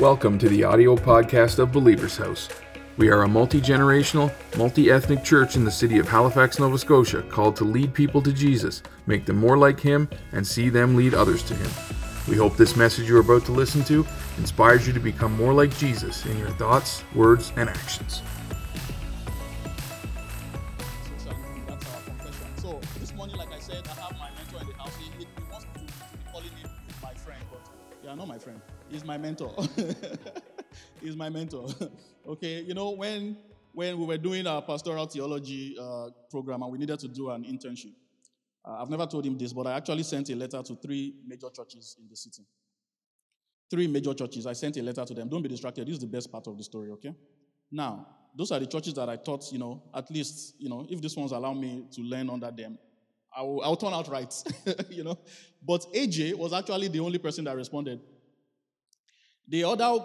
Welcome to the audio podcast of Believer's House. We are a multi-generational, multi-ethnic church in the city of Halifax, Nova Scotia, called to lead people to Jesus, make them more like Him, and see them lead others to Him. We hope this message you are about to listen to inspires you to become more like Jesus in your thoughts, words, and actions. So this morning, like I said, I have my mentor in the house. He wants to be calling me my friend, but you are not my friend. He's my mentor. He's my mentor. Okay, you know, when we were doing our pastoral theology program and we needed to do an internship, I've never told him this, but I actually sent a letter to three major churches in the city. Three major churches. I sent a letter to them. Don't be distracted. This is the best part of the story, okay? Now, those are the churches that I thought, you know, at least, you know, if these ones allow me to learn under them, I'll turn out right, you know? But AJ was actually the only person that responded. The other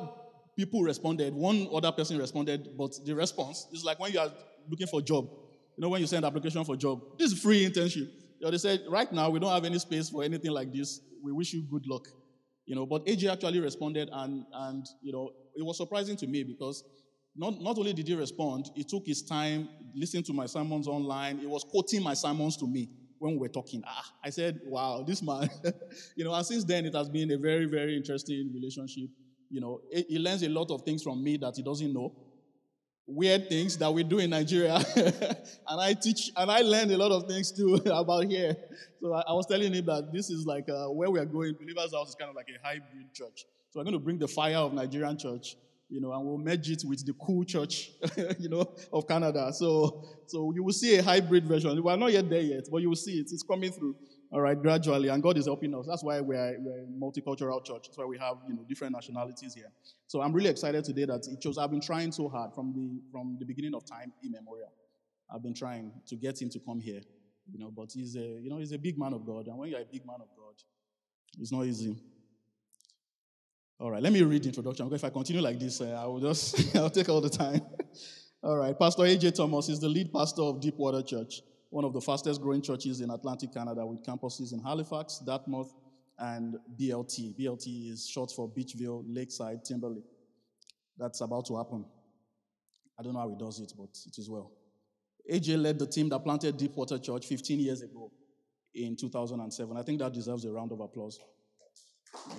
people responded. One other person responded, but the response is like when you are looking for a job. You know, when you send application for a job, this is free internship. You know, they said, right now, we don't have any space for anything like this. We wish you good luck. You know, but AJ actually responded, and you know, it was surprising to me because not only did he respond, he took his time, listened to my sermons online. He was quoting my sermons to me when we were talking. I said, wow, this man. You know, and since then, it has been a very, very interesting relationship. You know, he learns a lot of things from me that he doesn't know. Weird things that we do in Nigeria. And I teach, and I learned a lot of things too about here. So I was telling him that this is like where we are going. Believer's House is kind of like a hybrid church. So I'm going to bring the fire of Nigerian church, you know, and we'll merge it with the cool church, you know, of Canada. So you will see a hybrid version. We are not yet there yet, but you will see it. It's coming through. All right, gradually, and God is helping us. That's why we're a multicultural church. That's why we have, you know, different nationalities here. So I'm really excited today that he chose. I've been trying so hard from the beginning of time immemorial. I've been trying to get him to come here, you know. But he's a big man of God, and when you're a big man of God, it's not easy. All right, let me read the introduction. Because if I continue like this, I'll take all the time. All right, Pastor AJ Thomas is the lead pastor of Deepwater Church, one of the fastest-growing churches in Atlantic Canada with campuses in Halifax, Dartmouth, and BLT. BLT is short for Beachville, Lakeside, Timberley. That's about to happen. I don't know how he does it, but it is well. AJ led the team that planted Deepwater Church 15 years ago in 2007. I think that deserves a round of applause.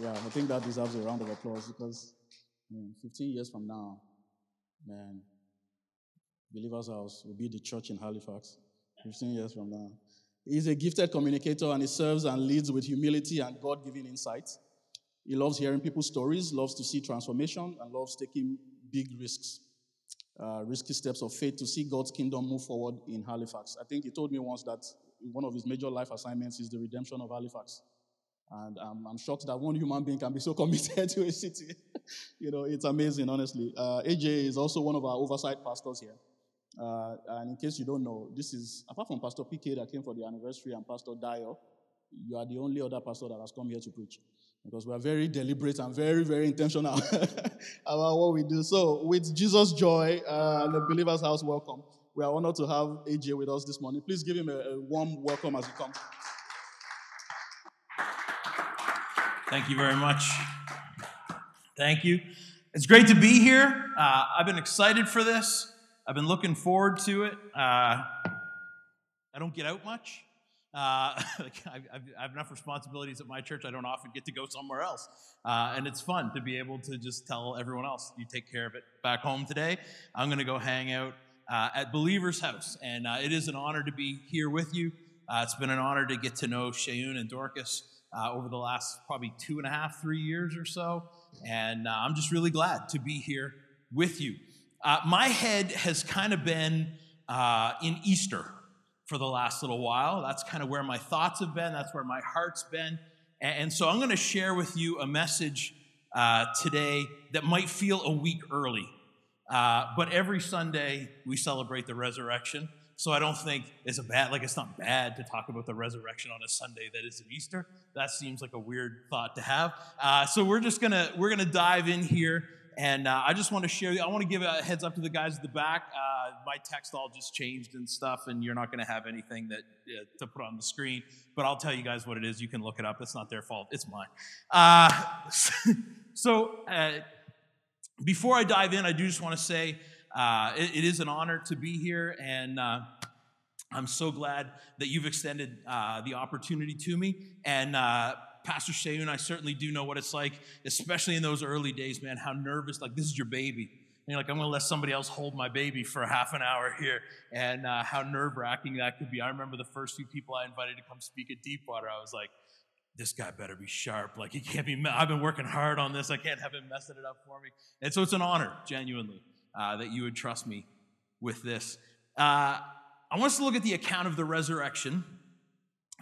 Yeah, I think that deserves a round of applause because 15 years from now, man, Believer's House will be the church in Halifax. 15 years from now. He's a gifted communicator and he serves and leads with humility and God-given insight. He loves hearing people's stories, loves to see transformation, and loves taking big risks, risky steps of faith to see God's kingdom move forward in Halifax. I think he told me once that one of his major life assignments is the redemption of Halifax. And I'm shocked that one human being can be so committed to a city. You know, it's amazing, honestly. AJ is also one of our oversight pastors here. And in case you don't know, this is, apart from Pastor PK that came for the anniversary and Pastor Dio, you are the only other pastor that has come here to preach. Because we are very deliberate and very, very intentional about what we do. So, with Jesus' joy and the Believer's House welcome, we are honored to have AJ with us this morning. Please give him a warm welcome as he comes. Thank you very much. Thank you. It's great to be here. I've been excited for this. I've been looking forward to it. I don't get out much. I have enough responsibilities at my church. I don't often get to go somewhere else. And it's fun to be able to just tell everyone else, you take care of it back home today. I'm going to go hang out at Believer's House. And it is an honor to be here with you. It's been an honor to get to know Shayon and Dorcas over the last probably 2.5, 3 years or so. And I'm just really glad to be here with you. My head has kind of been in Easter for the last little while. That's kind of where my thoughts have been. That's where my heart's been. And so I'm going to share with you a message today that might feel a week early. But every Sunday, we celebrate the resurrection. So I don't think it's it's not bad to talk about the resurrection on a Sunday that isn't Easter. That seems like a weird thought to have. So we're going to dive in here. And I just want to I want to give a heads up to the guys at the back. My text all just changed and stuff, and you're not going to have anything that to put on the screen. But I'll tell you guys what it is. You can look it up. It's not their fault. It's mine. So Before I dive in, I do just want to say it is an honor to be here, and I'm so glad that you've extended the opportunity to me. And Pastor Shayon, I certainly do know what it's like, especially in those early days, man, how nervous, like this is your baby. And you're like, I'm going to let somebody else hold my baby for half an hour here, and how nerve-wracking that could be. I remember the first few people I invited to come speak at Deepwater, I was like, this guy better be sharp. Like, he can't be, I've been working hard on this. I can't have him messing it up for me. And so it's an honor, genuinely, that you would trust me with this. I want us to look at the account of the resurrection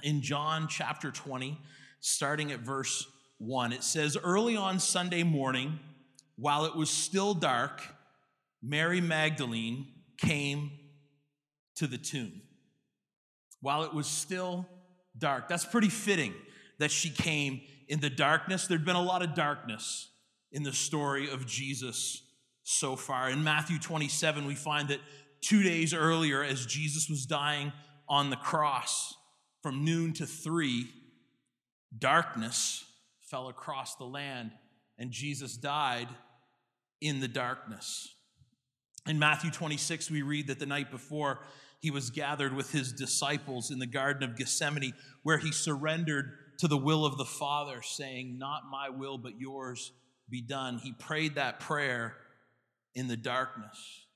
in John chapter 20, starting at verse 1. It says, early on Sunday morning, while it was still dark, Mary Magdalene came to the tomb. While it was still dark. That's pretty fitting that she came in the darkness. There'd been a lot of darkness in the story of Jesus so far. In Matthew 27, we find that 2 days earlier, as Jesus was dying on the cross, from noon to 3, darkness fell across the land, and Jesus died in the darkness. In Matthew 26, we read that the night before, he was gathered with his disciples in the Garden of Gethsemane, where he surrendered to the will of the Father, saying, not my will, but yours be done. He prayed that prayer in the darkness.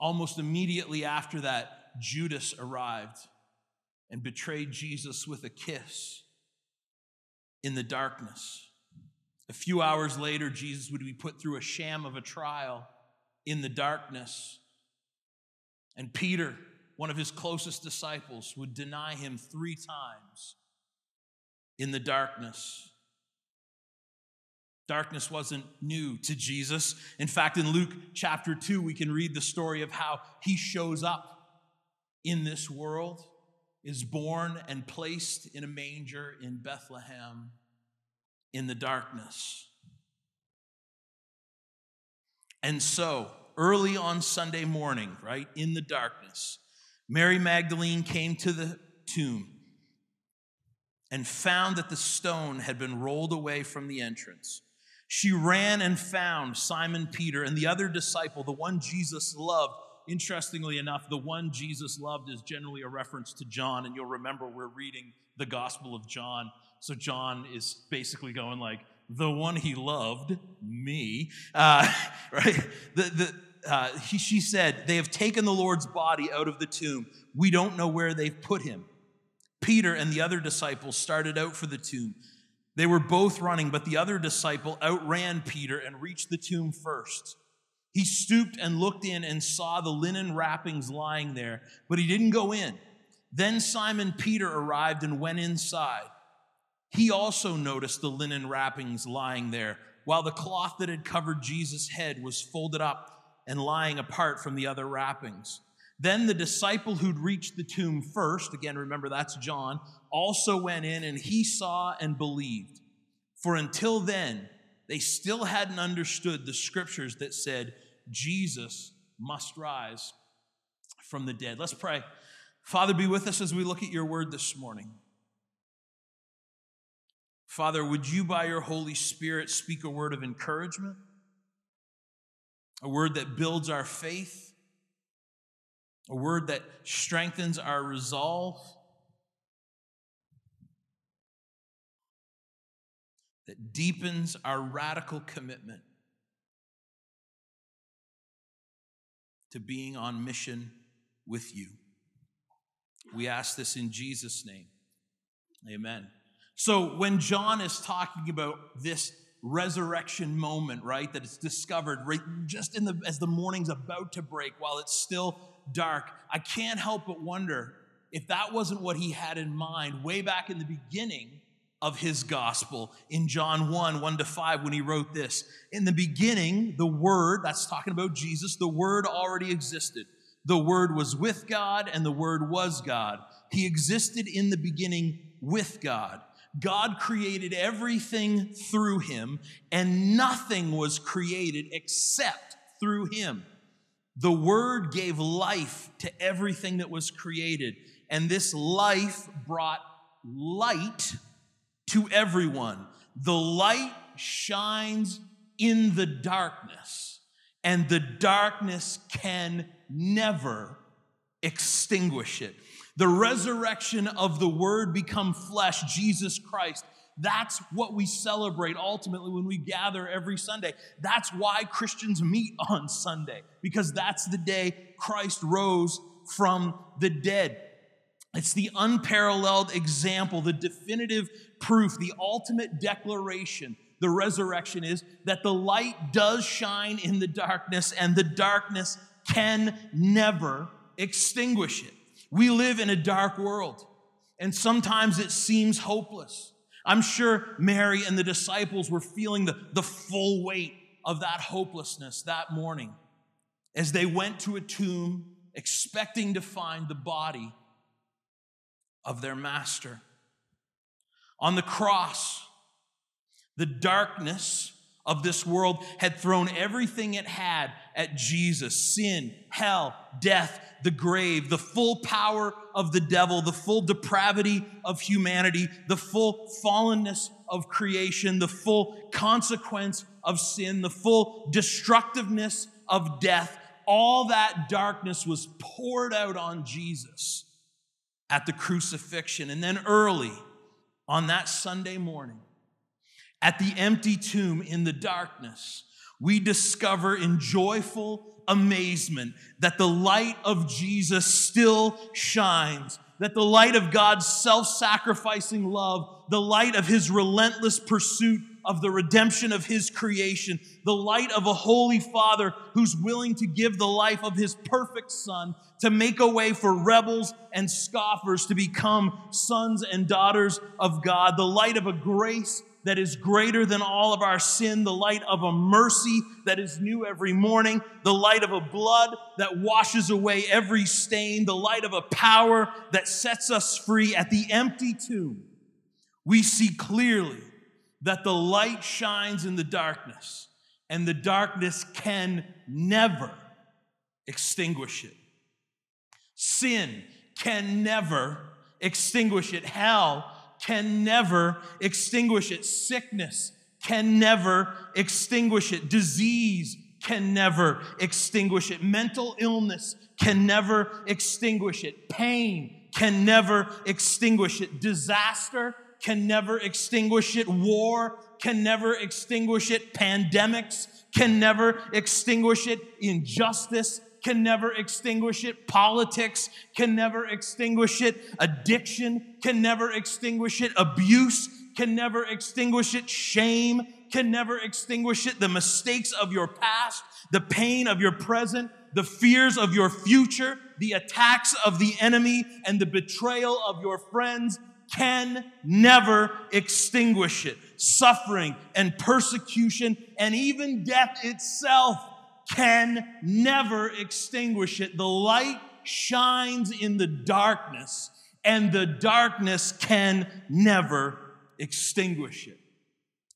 Almost immediately after that, Judas arrived and betrayed Jesus with a kiss in the darkness. A few hours later, Jesus would be put through a sham of a trial in the darkness. And Peter, one of his closest disciples, would deny him 3 times in the darkness. Darkness wasn't new to Jesus. In fact, in Luke chapter 2, we can read the story of how he shows up in this world, is born and placed in a manger in Bethlehem in the darkness. And so, early on Sunday morning, right, in the darkness, Mary Magdalene came to the tomb and found that the stone had been rolled away from the entrance. She ran and found Simon Peter and the other disciple, the one Jesus loved. Interestingly enough, the one Jesus loved is generally a reference to John, and you'll remember we're reading the Gospel of John. So John is basically going like, the one he loved, me, right? She said, they have taken the Lord's body out of the tomb. We don't know where they've put him. Peter and the other disciple started out for the tomb. They were both running, but the other disciple outran Peter and reached the tomb first. He stooped and looked in and saw the linen wrappings lying there, but he didn't go in. Then Simon Peter arrived and went inside. He also noticed the linen wrappings lying there, while the cloth that had covered Jesus' head was folded up and lying apart from the other wrappings. Then the disciple who'd reached the tomb first, again, remember that's John, also went in, and he saw and believed. For until then, they still hadn't understood the scriptures that said, Jesus must rise from the dead. Let's pray. Father, be with us as we look at your word this morning. Father, would you by your Holy Spirit speak a word of encouragement, a word that builds our faith, a word that strengthens our resolve, that deepens our radical commitment to being on mission with you. We ask this in Jesus' name. Amen. So when John is talking about this resurrection moment, right, that it's discovered right just in as the morning's about to break while it's still dark, I can't help but wonder if that wasn't what he had in mind way back in the beginning of his gospel in John 1:1-5 when he wrote this. In the beginning, the Word, that's talking about Jesus, the Word already existed. The Word was with God and the Word was God. He existed in the beginning with God. God created everything through him, and nothing was created except through him. The Word gave life to everything that was created, and this life brought light to everyone. The light shines in the darkness, and the darkness can never extinguish it. The resurrection of the Word become flesh, Jesus Christ. That's what we celebrate ultimately when we gather every Sunday. That's why Christians meet on Sunday, because that's the day Christ rose from the dead. It's the unparalleled example, the definitive proof, the ultimate declaration. The resurrection is that the light does shine in the darkness, and the darkness can never extinguish it. We live in a dark world, and sometimes it seems hopeless. I'm sure Mary and the disciples were feeling the full weight of that hopelessness that morning as they went to a tomb expecting to find the body of their master. On the cross, the darkness of this world had thrown everything it had at Jesus: sin, hell, death, the grave, the full power of the devil, the full depravity of humanity, the full fallenness of creation, the full consequence of sin, the full destructiveness of death. All that darkness was poured out on Jesus at the crucifixion. And then early on that Sunday morning, at the empty tomb in the darkness, we discover in joyful amazement that the light of Jesus still shines, that the light of God's self-sacrificing love, the light of his relentless pursuit of the redemption of his creation, the light of a holy Father who's willing to give the life of his perfect Son to make a way for rebels and scoffers to become sons and daughters of God, the light of a grace that is greater than all of our sin, the light of a mercy that is new every morning, the light of a blood that washes away every stain, the light of a power that sets us free. At the empty tomb, we see clearly that the light shines in the darkness, and the darkness can never extinguish it. Sin can never extinguish it. Hell can never extinguish it. Sickness can never extinguish it. Disease can never extinguish it. Mental illness can never extinguish it. Pain can never extinguish it. Disaster can never extinguish it. War can never extinguish it. Pandemics can never extinguish it. Injustice can never extinguish it. Politics can never extinguish it. Addiction can never extinguish it. Abuse can never extinguish it. Shame can never extinguish it. The mistakes of your past, the pain of your present, the fears of your future, the attacks of the enemy, and the betrayal of your friends can never extinguish it. Suffering and persecution and even death itself can never extinguish it. The light shines in the darkness, and the darkness can never extinguish it.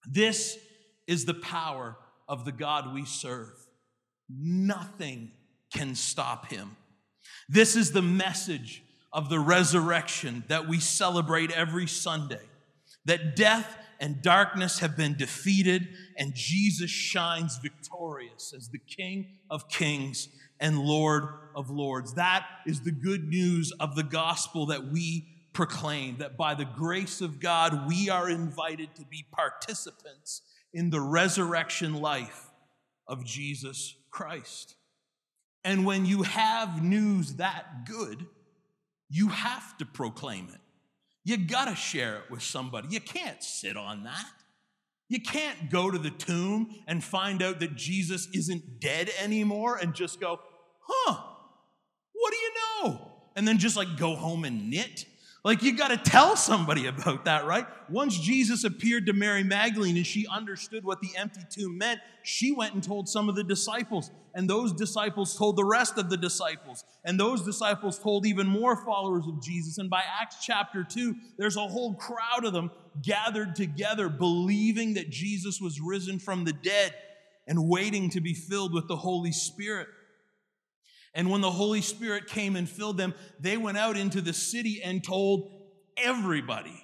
This is the power of the God we serve. Nothing can stop him. This is the message of the resurrection that we celebrate every Sunday, that death and darkness have been defeated, and Jesus shines victorious as the King of Kings and Lord of Lords. That is the good news of the gospel that we proclaim, that by the grace of God, we are invited to be participants in the resurrection life of Jesus Christ. And when you have news that good, you have to proclaim it. You gotta share it with somebody. You can't sit on that. You can't go to the tomb and find out that Jesus isn't dead anymore and just go, what do you know? And then just like go home and knit. Like, you gotta tell somebody about that, right? Once Jesus appeared to Mary Magdalene and she understood what the empty tomb meant, she went and told some of the disciples, and those disciples told the rest of the disciples, and those disciples told even more followers of Jesus. And by Acts chapter 2, there's a whole crowd of them gathered together, believing that Jesus was risen from the dead and waiting to be filled with the Holy Spirit. And when the Holy Spirit came and filled them, they went out into the city and told everybody.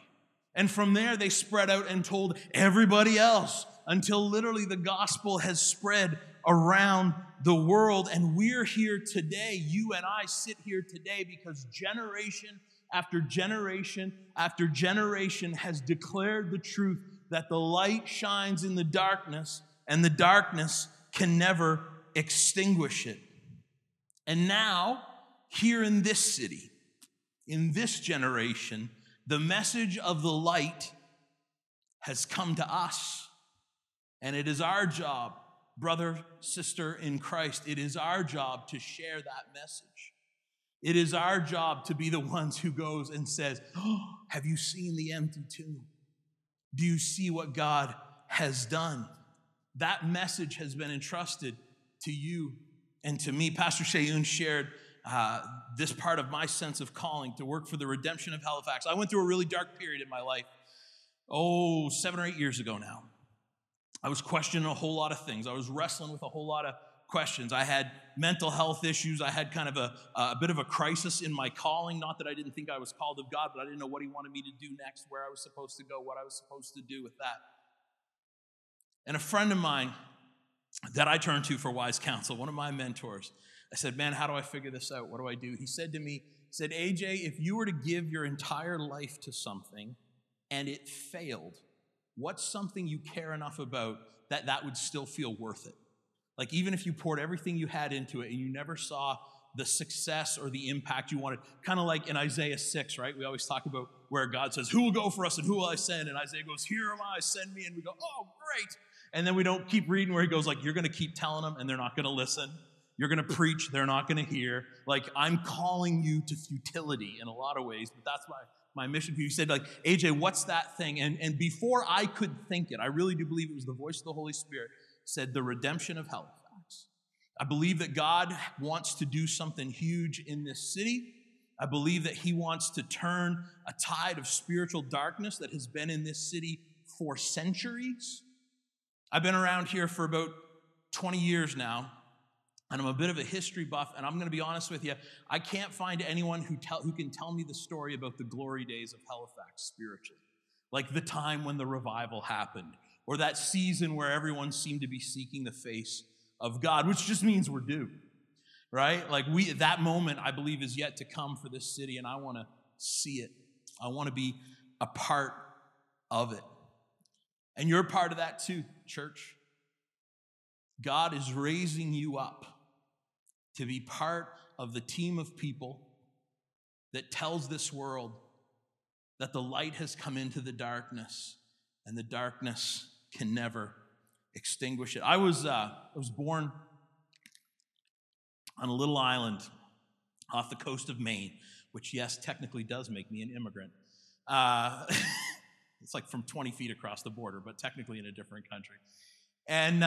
And from there, they spread out and told everybody else. until literally the gospel has spread around the world. And we're here today. You and I sit here today because generation after generation after generation has declared the truth that the light shines in the darkness and the darkness can never extinguish it. And now, here in this city, in this generation, the message of the light has come to us. And it is our job, brother, sister in Christ, it is our job to share that message. It is our job to be the ones who goes and says, "Oh, have you seen the empty tomb? Do you see what God has done?" That message has been entrusted to you and to me. Pastor Shayon shared this part of my sense of calling to work for the redemption of Halifax. I went through a really dark period in my life, 7 or 8 years ago now. I was questioning a whole lot of things. I was wrestling with a whole lot of questions. I had mental health issues. I had kind of a bit of a crisis in my calling. Not that I didn't think I was called of God, but I didn't know what he wanted me to do next, where I was supposed to go, what I was supposed to do with that. And a friend of mine that I turned to for wise counsel, one of my mentors, I said, "Man, how do I figure this out? What do I do?" He said to me, "AJ, if you were to give your entire life to something and it failed, what's something you care enough about that that would still feel worth it? Like even if you poured everything you had into it and you never saw the success or the impact you wanted," kind of like in Isaiah 6, right? We always talk about where God says, "Who will go for us and who will I send?" And Isaiah goes, "Here am I, send me." And we go, "Oh, great." And then we don't keep reading where he goes like, "You're going to keep telling them and they're not going to listen. You're going to preach, they're not going to hear. Like I'm calling you to futility in a lot of ways," but that's my mission for you. He said, like, "AJ, what's that thing?" And before I could think it, I really do believe it was the voice of the Holy Spirit, said the redemption of Halifax. I believe that God wants to do something huge in this city. I believe that he wants to turn a tide of spiritual darkness that has been in this city for centuries. I've been around here for about 20 years now, and I'm a bit of a history buff, and I'm going to be honest with you, I can't find anyone who can tell me the story about the glory days of Halifax spiritually, like the time when the revival happened, or that season where everyone seemed to be seeking the face of God, which just means we're due, right? Like that moment, I believe, is yet to come for this city, and I want to see it. I want to be a part of it. And you're part of that too, church. God is raising you up to be part of the team of people that tells this world that the light has come into the darkness and the darkness can never extinguish it. I was born on a little island off the coast of Maine, which, yes, technically does make me an immigrant. It's like from 20 feet across the border, but technically in a different country. And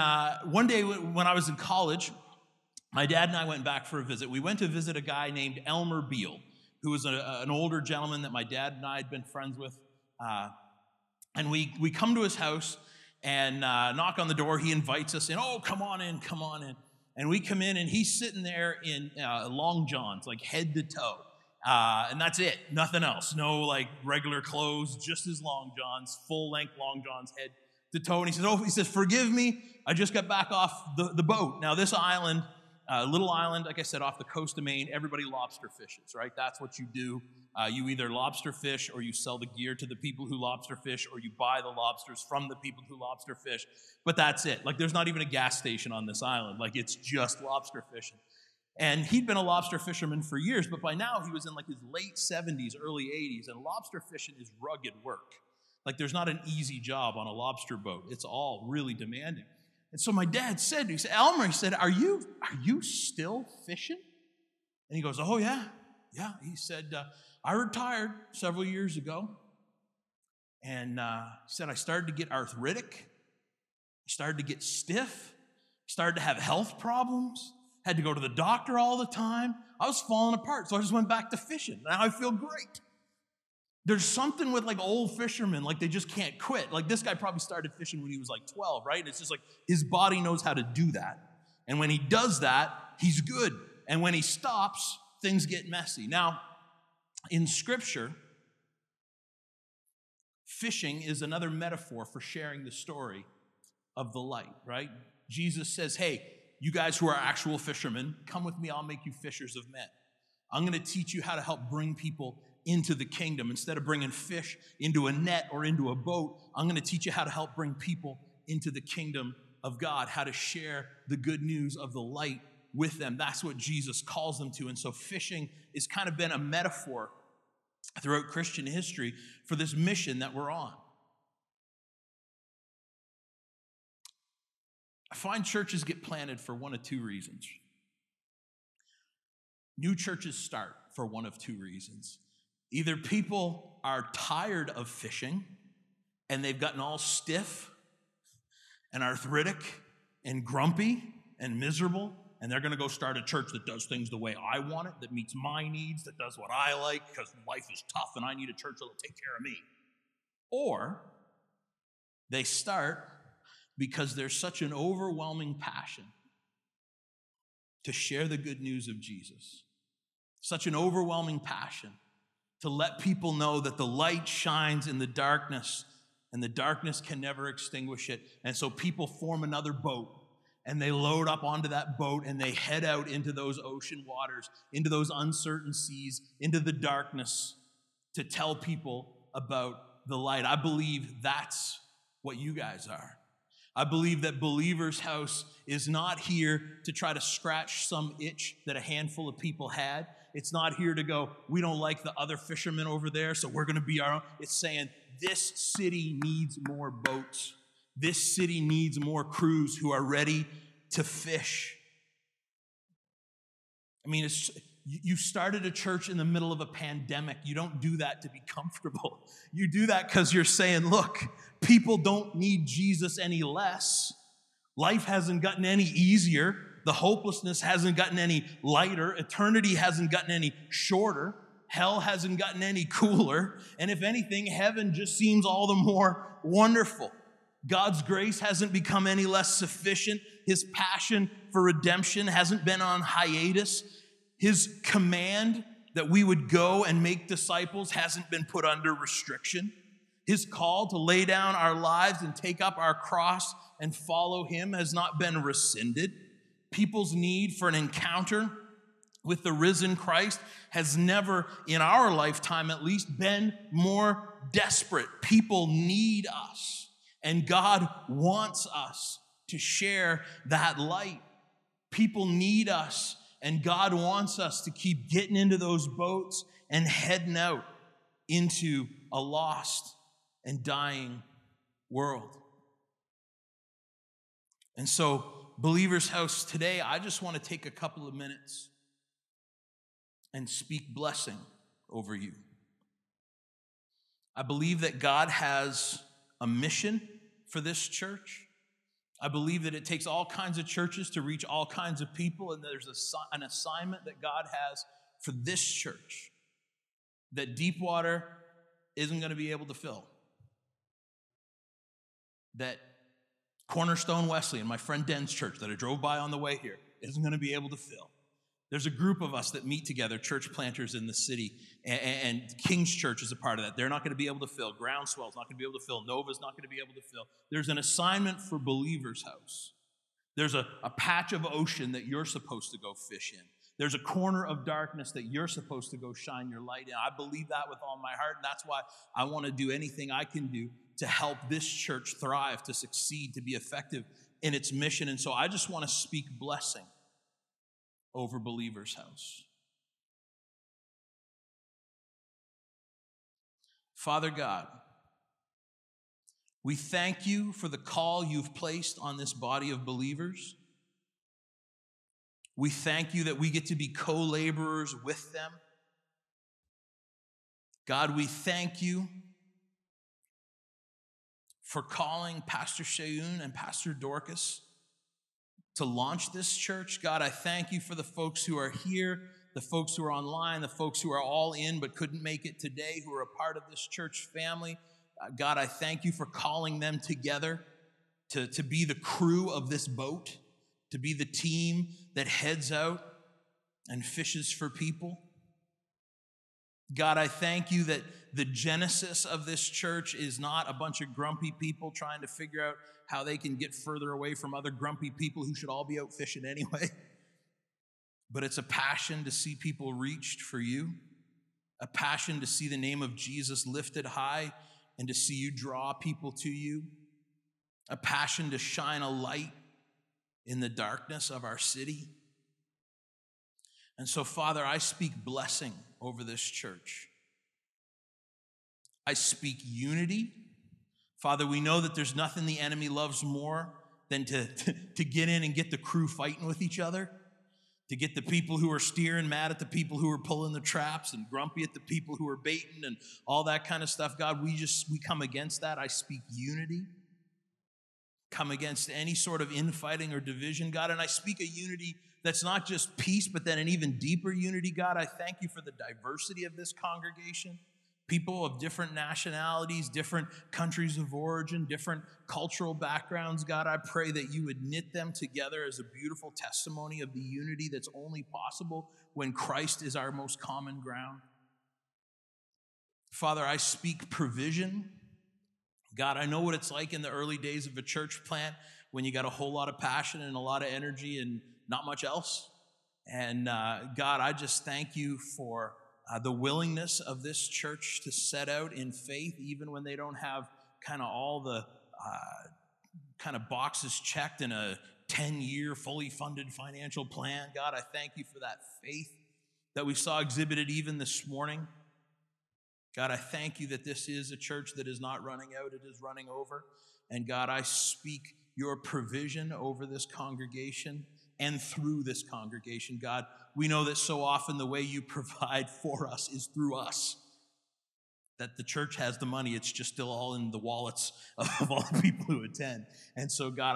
one day when I was in college, my dad and I went back for a visit. We went to visit a guy named Elmer Beal, who was an older gentleman that my dad and I had been friends with. And we come to his house and knock on the door. He invites us in. "Oh, come on in, come on in." And we come in, and he's sitting there in long johns, like head to toe. And that's it, nothing else. No, like, regular clothes, just his long johns, full-length long johns, head to toe. And he says, "Forgive me. I just got back off the boat." Now, this island, little island, like I said, off the coast of Maine, everybody lobster fishes, right? That's what you do. You either lobster fish or you sell the gear to the people who lobster fish or you buy the lobsters from the people who lobster fish. But that's it. Like, there's not even a gas station on this island. Like, it's just lobster fishing. And he'd been a lobster fisherman for years, but by now he was in, like, his late 70s, early 80s, and lobster fishing is rugged work. Like, there's not an easy job on a lobster boat. It's all really demanding. And so my dad said, "Elmer," he said, are you still fishing?" And he goes, "Oh, yeah. Yeah," he said, "I retired several years ago." And he said, "I started to get arthritic. I started to get stiff. I started to have health problems. Had to go to the doctor all the time. I was falling apart, so I just went back to fishing. Now I feel great." There's something with, like, old fishermen, like, they just can't quit. Like, this guy probably started fishing when he was, like, 12, right? And it's just, like, his body knows how to do that. And when he does that, he's good. And when he stops, things get messy. Now, in Scripture, fishing is another metaphor for sharing the story of the light, right? Jesus says, hey, you guys who are actual fishermen, come with me, I'll make you fishers of men. I'm going to teach you how to help bring people into the kingdom. Instead of bringing fish into a net or into a boat, I'm going to teach you how to help bring people into the kingdom of God, how to share the good news of the light with them. That's what Jesus calls them to. And so fishing has kind of been a metaphor throughout Christian history for this mission that we're on. I find churches get planted for one of two reasons. New churches start for one of two reasons. Either people are tired of fishing and they've gotten all stiff and arthritic and grumpy and miserable, and they're going to go start a church that does things the way I want it, that meets my needs, that does what I like, because life is tough and I need a church that'll take care of me. Or they start because there's such an overwhelming passion to share the good news of Jesus, such an overwhelming passion to let people know that the light shines in the darkness and the darkness can never extinguish it. And so people form another boat and they load up onto that boat and they head out into those ocean waters, into those uncertain seas, into the darkness to tell people about the light. I believe that's what you guys are. I believe that Believer's House is not here to try to scratch some itch that a handful of people had. It's not here to go, we don't like the other fishermen over there, so we're going to be our own. It's saying this city needs more boats. This city needs more crews who are ready to fish. I mean, you started a church in the middle of a pandemic. You don't do that to be comfortable. You do that because you're saying, look, people don't need Jesus any less. Life hasn't gotten any easier. The hopelessness hasn't gotten any lighter. Eternity hasn't gotten any shorter. Hell hasn't gotten any cooler. And if anything, heaven just seems all the more wonderful. God's grace hasn't become any less sufficient. His passion for redemption hasn't been on hiatus. His command that we would go and make disciples hasn't been put under restriction. His call to lay down our lives and take up our cross and follow him has not been rescinded. People's need for an encounter with the risen Christ has never, in our lifetime at least, been more desperate. People need us, and God wants us to share that light. People need us, and God wants us to keep getting into those boats and heading out into a lost and dying world. And so, Believer's House today, I just want to take a couple of minutes and speak blessing over you. I believe that God has a mission for this church. I believe that it takes all kinds of churches to reach all kinds of people, and there's an assignment that God has for this church that Deepwater isn't going to be able to fill. That Cornerstone Wesley and my friend Den's church that I drove by on the way here isn't going to be able to fill. There's a group of us that meet together, church planters in the city, and King's Church is a part of that. They're not going to be able to fill. Groundswell's not going to be able to fill. Nova's not going to be able to fill. There's an assignment for Believer's House. There's a patch of ocean that you're supposed to go fish in. There's a corner of darkness that you're supposed to go shine your light in. I believe that with all my heart, and that's why I want to do anything I can do to help this church thrive, to succeed, to be effective in its mission. And so I just want to speak blessing over Believer's House. Father God, we thank you for the call you've placed on this body of believers. We thank you that we get to be co-laborers with them. God, we thank you for calling Pastor Shayon and Pastor Dorcas to launch this church. God, I thank you for the folks who are here, the folks who are online, the folks who are all in but couldn't make it today, who are a part of this church family. God, I thank you for calling them together to be the crew of this boat, to be the team that heads out and fishes for people. God, I thank you that the genesis of this church is not a bunch of grumpy people trying to figure out how they can get further away from other grumpy people who should all be out fishing anyway. But it's a passion to see people reached for you, a passion to see the name of Jesus lifted high and to see you draw people to you, a passion to shine a light in the darkness of our city. And so, Father, I speak blessing over this church. I speak unity. Father, we know that there's nothing the enemy loves more than to get in and get the crew fighting with each other, to get the people who are steering mad at the people who are pulling the traps and grumpy at the people who are baiting and all that kind of stuff. God, we come against that. I speak unity. Come against any sort of infighting or division, God, and I speak a unity that's not just peace, but then an even deeper unity, God. I thank you for the diversity of this congregation, people of different nationalities, different countries of origin, different cultural backgrounds. God, I pray that you would knit them together as a beautiful testimony of the unity that's only possible when Christ is our most common ground. Father, I speak provision. God, I know what it's like in the early days of a church plant when you got a whole lot of passion and a lot of energy and not much else. And God, I just thank you for the willingness of this church to set out in faith, even when they don't have kind of all the boxes checked in a 10-year fully funded financial plan. God, I thank you for that faith that we saw exhibited even this morning. God, I thank you that this is a church that is not running out, it is running over. And God, I speak your provision over this congregation and through this congregation. God, we know that so often the way you provide for us is through us, that the church has the money, it's just still all in the wallets of all the people who attend. And so God,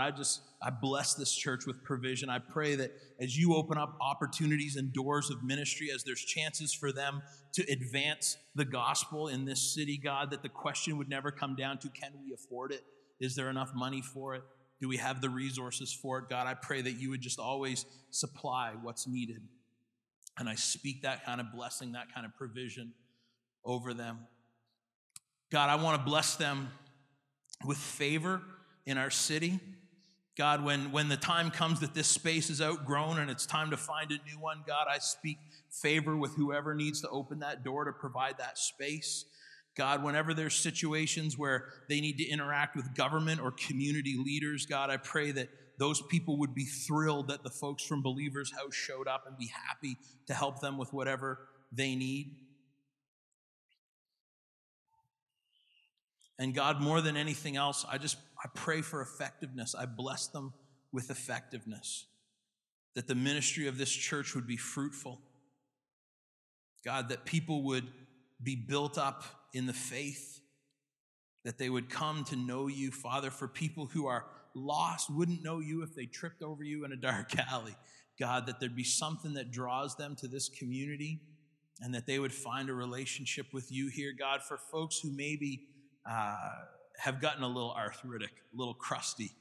I bless this church with provision. I pray that as you open up opportunities and doors of ministry, as there's chances for them to advance the gospel in this city, God, that the question would never come down to, can we afford it? Is there enough money for it? Do we have the resources for it? God, I pray that you would just always supply what's needed. And I speak that kind of blessing, that kind of provision over them. God, I want to bless them with favor in our city. God, when the time comes that this space is outgrown and it's time to find a new one, God, I speak favor with whoever needs to open that door to provide that space. God, whenever there's situations where they need to interact with government or community leaders, God, I pray that those people would be thrilled that the folks from Believer's House showed up and be happy to help them with whatever they need. And God, more than anything else, I pray for effectiveness. I bless them with effectiveness, that the ministry of this church would be fruitful. God, that people would be built up in the faith, that they would come to know you, Father. For people who are lost, wouldn't know you if they tripped over you in a dark alley. God, that there'd be something that draws them to this community and that they would find a relationship with you here. God, for folks who maybe have gotten a little arthritic, a little crusty,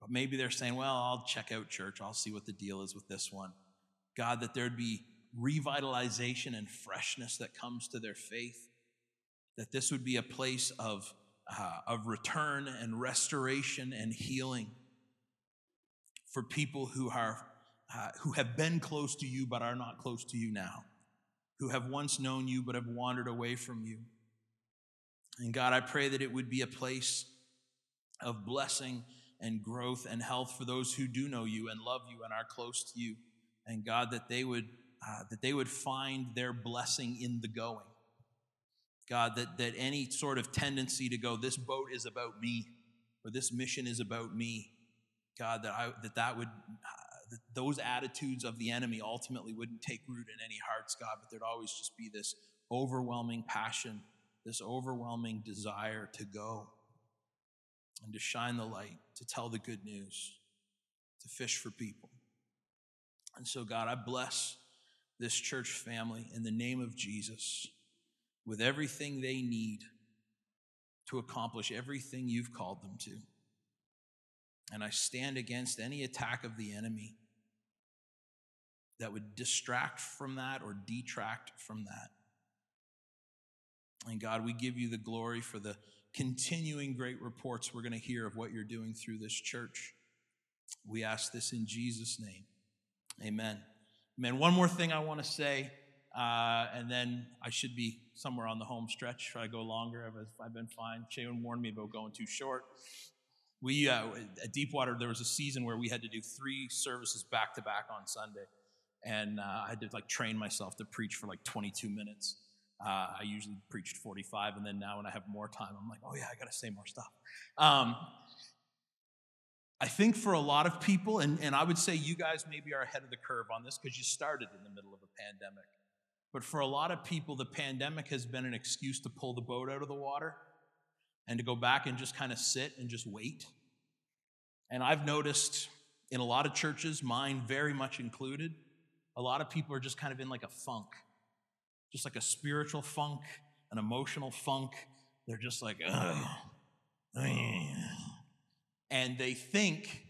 but maybe they're saying, well, I'll check out church. I'll see what the deal is with this one. God, that there'd be revitalization and freshness that comes to their faith, that this would be a place of return and restoration and healing for people who have been close to you but are not close to you now, who have once known you but have wandered away from you. And God, I pray that it would be a place of blessing and growth and health for those who do know you and love you and are close to you. And God, that they would find their blessing in the going. God, that any sort of tendency to go, this boat is about me, or this mission is about me, God, that those attitudes of the enemy ultimately wouldn't take root in any hearts, God, but there'd always just be this overwhelming passion, this overwhelming desire to go and to shine the light, to tell the good news, to fish for people. And so, God, I bless this church family in the name of Jesus with everything they need to accomplish everything you've called them to. And I stand against any attack of the enemy that would distract from that or detract from that. And God, we give you the glory for the continuing great reports we're going to hear of what you're doing through this church. We ask this in Jesus' name. Amen. Amen. One more thing I want to say, and then I should be somewhere on the home stretch. Should I go longer? I've been fine. Shayon warned me about going too short. We at Deepwater, there was a season where we had to do 3 services back-to-back on Sunday, and I had to train myself to preach for 22 minutes. I usually preached 45, and then now when I have more time, I'm like, oh yeah, I got to say more stuff. I think for a lot of people, and I would say you guys maybe are ahead of the curve on this because you started in the middle of a pandemic, but for a lot of people, the pandemic has been an excuse to pull the boat out of the water and to go back and just kind of sit and just wait. And I've noticed in a lot of churches, mine very much included, a lot of people are just kind of in a funk. Just a spiritual funk, an emotional funk. They're just and they think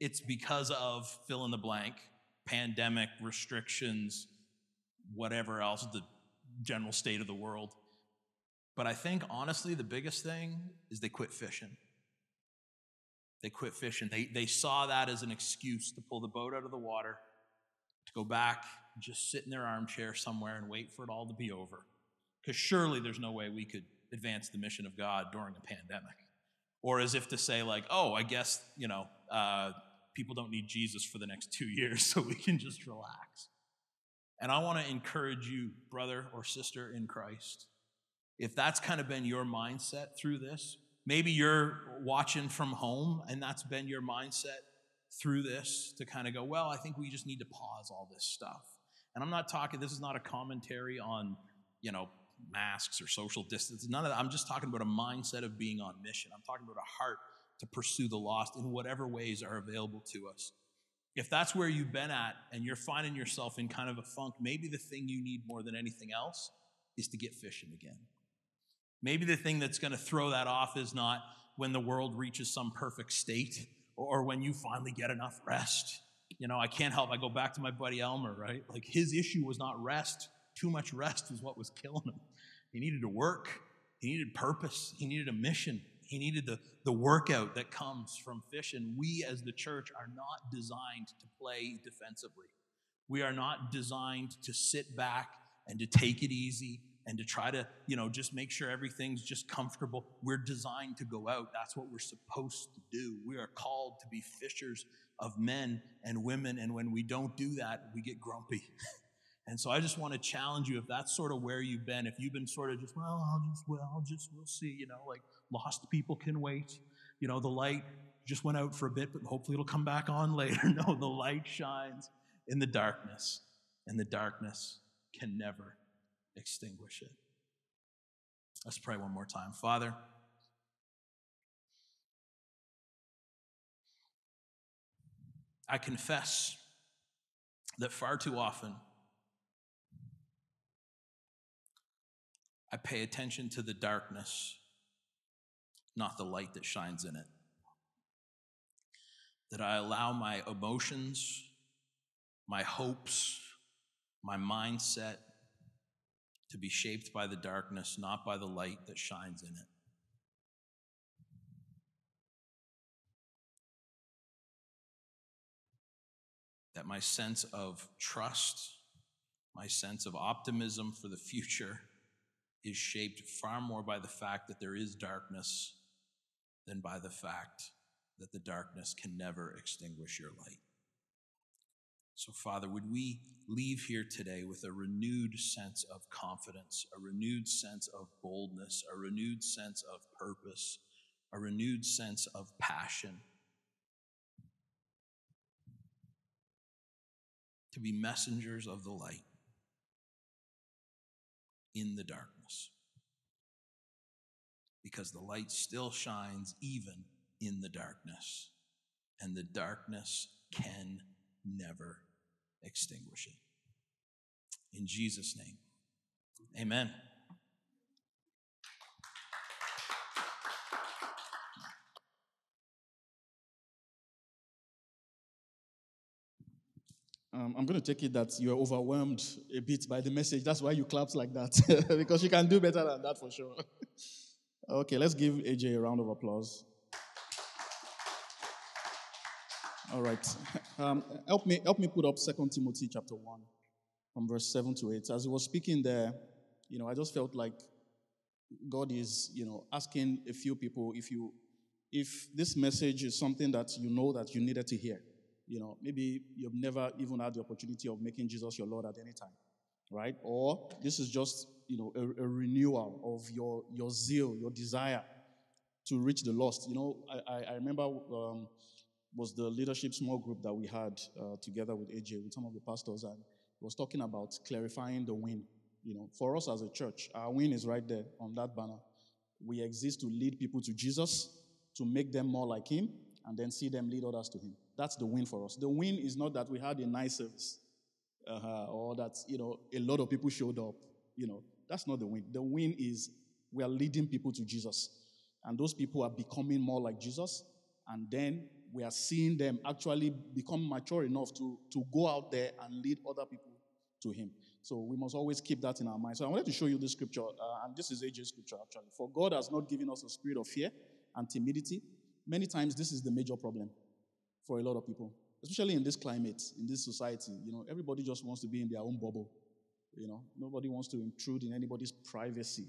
it's because of fill in the blank, pandemic, restrictions, whatever else, the general state of the world. But I think, honestly, the biggest thing is they quit fishing. They quit fishing. They saw that as an excuse to pull the boat out of the water, to go back, just sit in their armchair somewhere and wait for it all to be over. Because surely there's no way we could advance the mission of God during a pandemic. Or as if to say oh, I guess, people don't need Jesus for the next 2 years, so we can just relax. And I want to encourage you, brother or sister in Christ, if that's kind of been your mindset through this, maybe you're watching from home and that's been your mindset through this, to kind of go, well, I think we just need to pause all this stuff. And I'm not talking, this is not a commentary on, masks or social distance, none of that. I'm just talking about a mindset of being on mission. I'm talking about a heart to pursue the lost in whatever ways are available to us. If that's where you've been at and you're finding yourself in kind of a funk, maybe the thing you need more than anything else is to get fishing again. Maybe the thing that's going to throw that off is not when the world reaches some perfect state or when you finally get enough rest. I can't help. I go back to my buddy Elmer, right? His issue was not rest. Too much rest was what was killing him. He needed to work. He needed purpose. He needed a mission. He needed the workout that comes from fishing. We as the church are not designed to play defensively. We are not designed to sit back and to take it easy and to try to, just make sure everything's just comfortable. We're designed to go out. That's what we're supposed to do. We are called to be fishers of men and women, and when we don't do that, we get grumpy. And so I just want to challenge you, if that's sort of where you've been, if you've been sort of just, we'll see, lost people can wait. The light just went out for a bit, but hopefully it'll come back on later. No, the light shines in the darkness, and the darkness can never extinguish it. Let's pray one more time. Father, I confess that far too often I pay attention to the darkness, not the light that shines in it. That I allow my emotions, my hopes, my mindset to be shaped by the darkness, not by the light that shines in it. That my sense of trust, my sense of optimism for the future is shaped far more by the fact that there is darkness than by the fact that the darkness can never extinguish your light. So, Father, would we leave here today with a renewed sense of confidence, a renewed sense of boldness, a renewed sense of purpose, a renewed sense of passion, to be messengers of the light in the darkness, because the light still shines even in the darkness, and the darkness can never extinguish it. In Jesus' name, amen. I'm going to take it that you're overwhelmed a bit by the message. That's why you clapped like that, because you can do better than that for sure. Okay, let's give AJ a round of applause. All right. Help me put up 2 Timothy chapter 1 from verse 7 to 8. As he was speaking there, you know, I just felt like God is, you know, asking a few people if this message is something that you know that you needed to hear. You know, maybe you've never even had the opportunity of making Jesus your Lord at any time, right? Or this is just, you know, a renewal of your zeal, your desire to reach the lost. You know, I remember was the leadership small group that we had together with AJ, with some of the pastors, and he was talking about clarifying the win. You know, for us as a church, our win is right there on that banner. We exist to lead people to Jesus, to make them more like him, and then see them lead others to him. That's the win for us. The win is not that we had a nice service or that, you know, a lot of people showed up. You know, that's not the win. The win is we are leading people to Jesus, and those people are becoming more like Jesus, and then we are seeing them actually become mature enough to go out there and lead other people to him. So we must always keep that in our mind. So I wanted to show you this scripture, and this is AJ's scripture actually. For God has not given us a spirit of fear and timidity. Many times this is the major problem for a lot of people, especially in this climate, in this society. You know, everybody just wants to be in their own bubble. You know, nobody wants to intrude in anybody's privacy.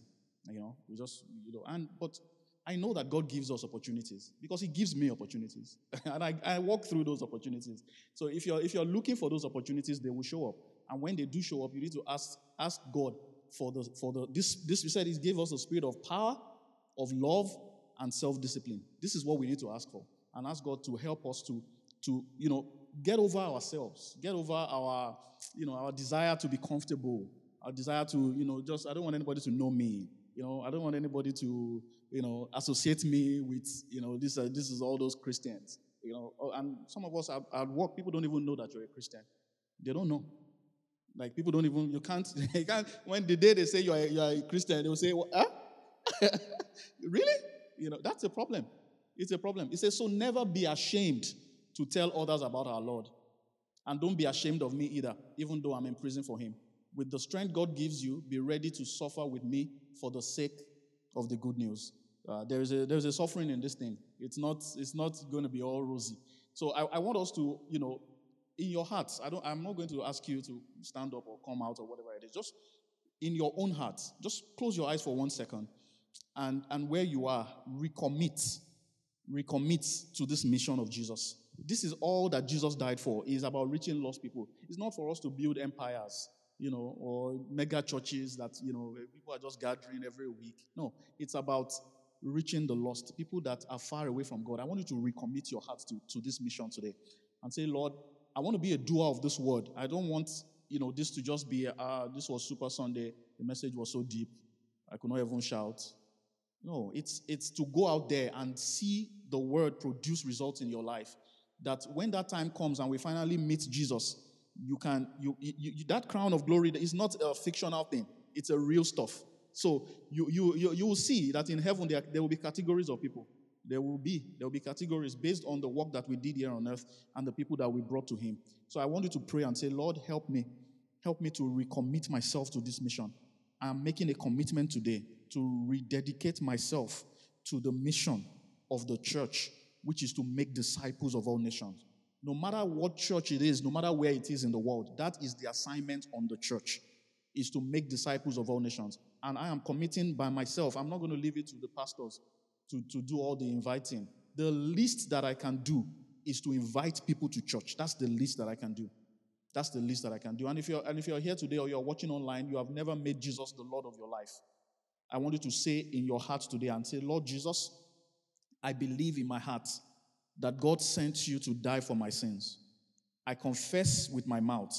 You know, we just, you know, but I know that God gives us opportunities, because he gives me opportunities. And I walk through those opportunities. So if you're looking for those opportunities, they will show up. And when they do show up, you need to ask God for this. He said he gave us a spirit of power, of love, and self-discipline. This is what we need to ask for. And ask God to help us to you know, get over ourselves, get over our, you know, our desire to be comfortable, our desire to, you know, just, I don't want anybody to know me. You know, I don't want anybody to, you know, associate me with, you know, this is all those Christians. You know, and some of us at work, people don't even know that you're a Christian. They don't know. Like, people don't even, you can't when the day they say you're a Christian, they will say, well, huh? Really? You know, that's a problem. It's a problem. It says, so never be ashamed to tell others about our Lord. And don't be ashamed of me either, even though I'm in prison for him. With the strength God gives you, be ready to suffer with me for the sake of the good news. There's a suffering in this thing. It's not going to be all rosy. So I want us to, you know, in your hearts, I'm not going to ask you to stand up or come out or whatever it is. Just in your own heart, just close your eyes for 1 second. And where you are, recommit to this mission of Jesus. This is all that Jesus died for. It is about reaching lost people. It's not for us to build empires, you know, or mega churches that, you know, people are just gathering every week. No, it's about reaching the lost, people that are far away from God. I want you to recommit your heart to this mission today and say, Lord, I want to be a doer of this word. I don't want, you know, this to just be, this was Super Sunday, the message was so deep, I could not even shout. No, it's to go out there and see the word produce results in your life. That when that time comes and we finally meet Jesus, you that crown of glory is not a fictional thing. It's a real stuff. So you will see that in heaven there will be categories of people. There will be categories based on the work that we did here on earth and the people that we brought to him. So I want you to pray and say, Lord, help me to recommit myself to this mission. I'm making a commitment today to rededicate myself to the mission of the church, which is to make disciples of all nations. No matter what church it is, no matter where it is in the world, that is the assignment on the church, is to make disciples of all nations. And I am committing by myself. I'm not going to leave it to the pastors to do all the inviting. The least that I can do is to invite people to church. That's the least that I can do. That's the least that I can do. And if you're here today or you're watching online, you have never made Jesus the Lord of your life, I want you to say in your heart today and say, Lord Jesus, I believe in my heart that God sent you to die for my sins. I confess with my mouth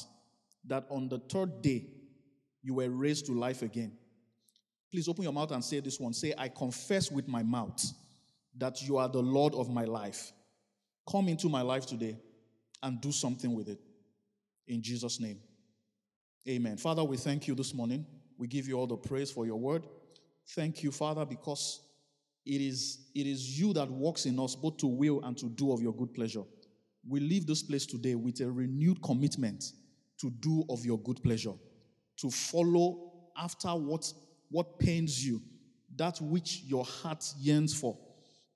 that on the third day, you were raised to life again. Please open your mouth and say this one. Say, I confess with my mouth that you are the Lord of my life. Come into my life today and do something with it. In Jesus' name, amen. Father, we thank you this morning. We give you all the praise for your word. Thank you, Father, because it is you that works in us both to will and to do of your good pleasure. we leave this place today with a renewed commitment to do of your good pleasure, to follow after what pains you, that which your heart yearns for,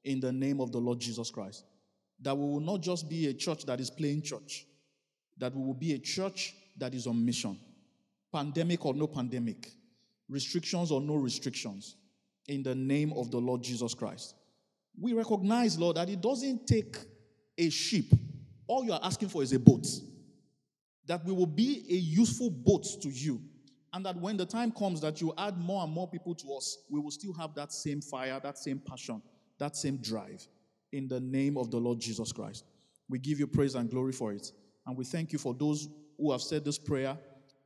in the name of the Lord Jesus Christ. That we will not just be a church that is playing church, that we will be a church that is on mission. Pandemic or no pandemic, restrictions or no restrictions, in the name of the Lord Jesus Christ. We recognize, Lord, that it doesn't take a ship. All you are asking for is a boat. That we will be a useful boat to you. And that when the time comes that you add more and more people to us, we will still have that same fire, that same passion, that same drive. In the name of the Lord Jesus Christ. We give you praise and glory for it. And we thank you for those who have said this prayer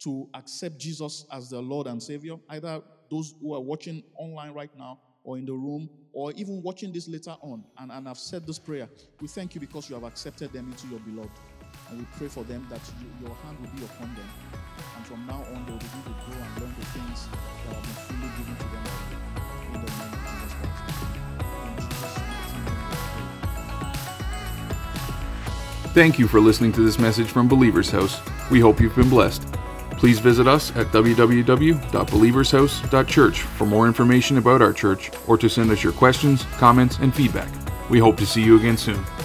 to accept Jesus as their Lord and Savior, either those who are watching online right now or in the room or even watching this later on and have said this prayer. We thank you because you have accepted them into your beloved. And we pray for them that your hand will be upon them. And from now on, they will begin to grow and learn the things that have been fully given to them in the name of Jesus Christ. Thank you for listening to this message from Believer's House. We hope you've been blessed. Please visit us at www.believershouse.church for more information about our church or to send us your questions, comments, and feedback. We hope to see you again soon.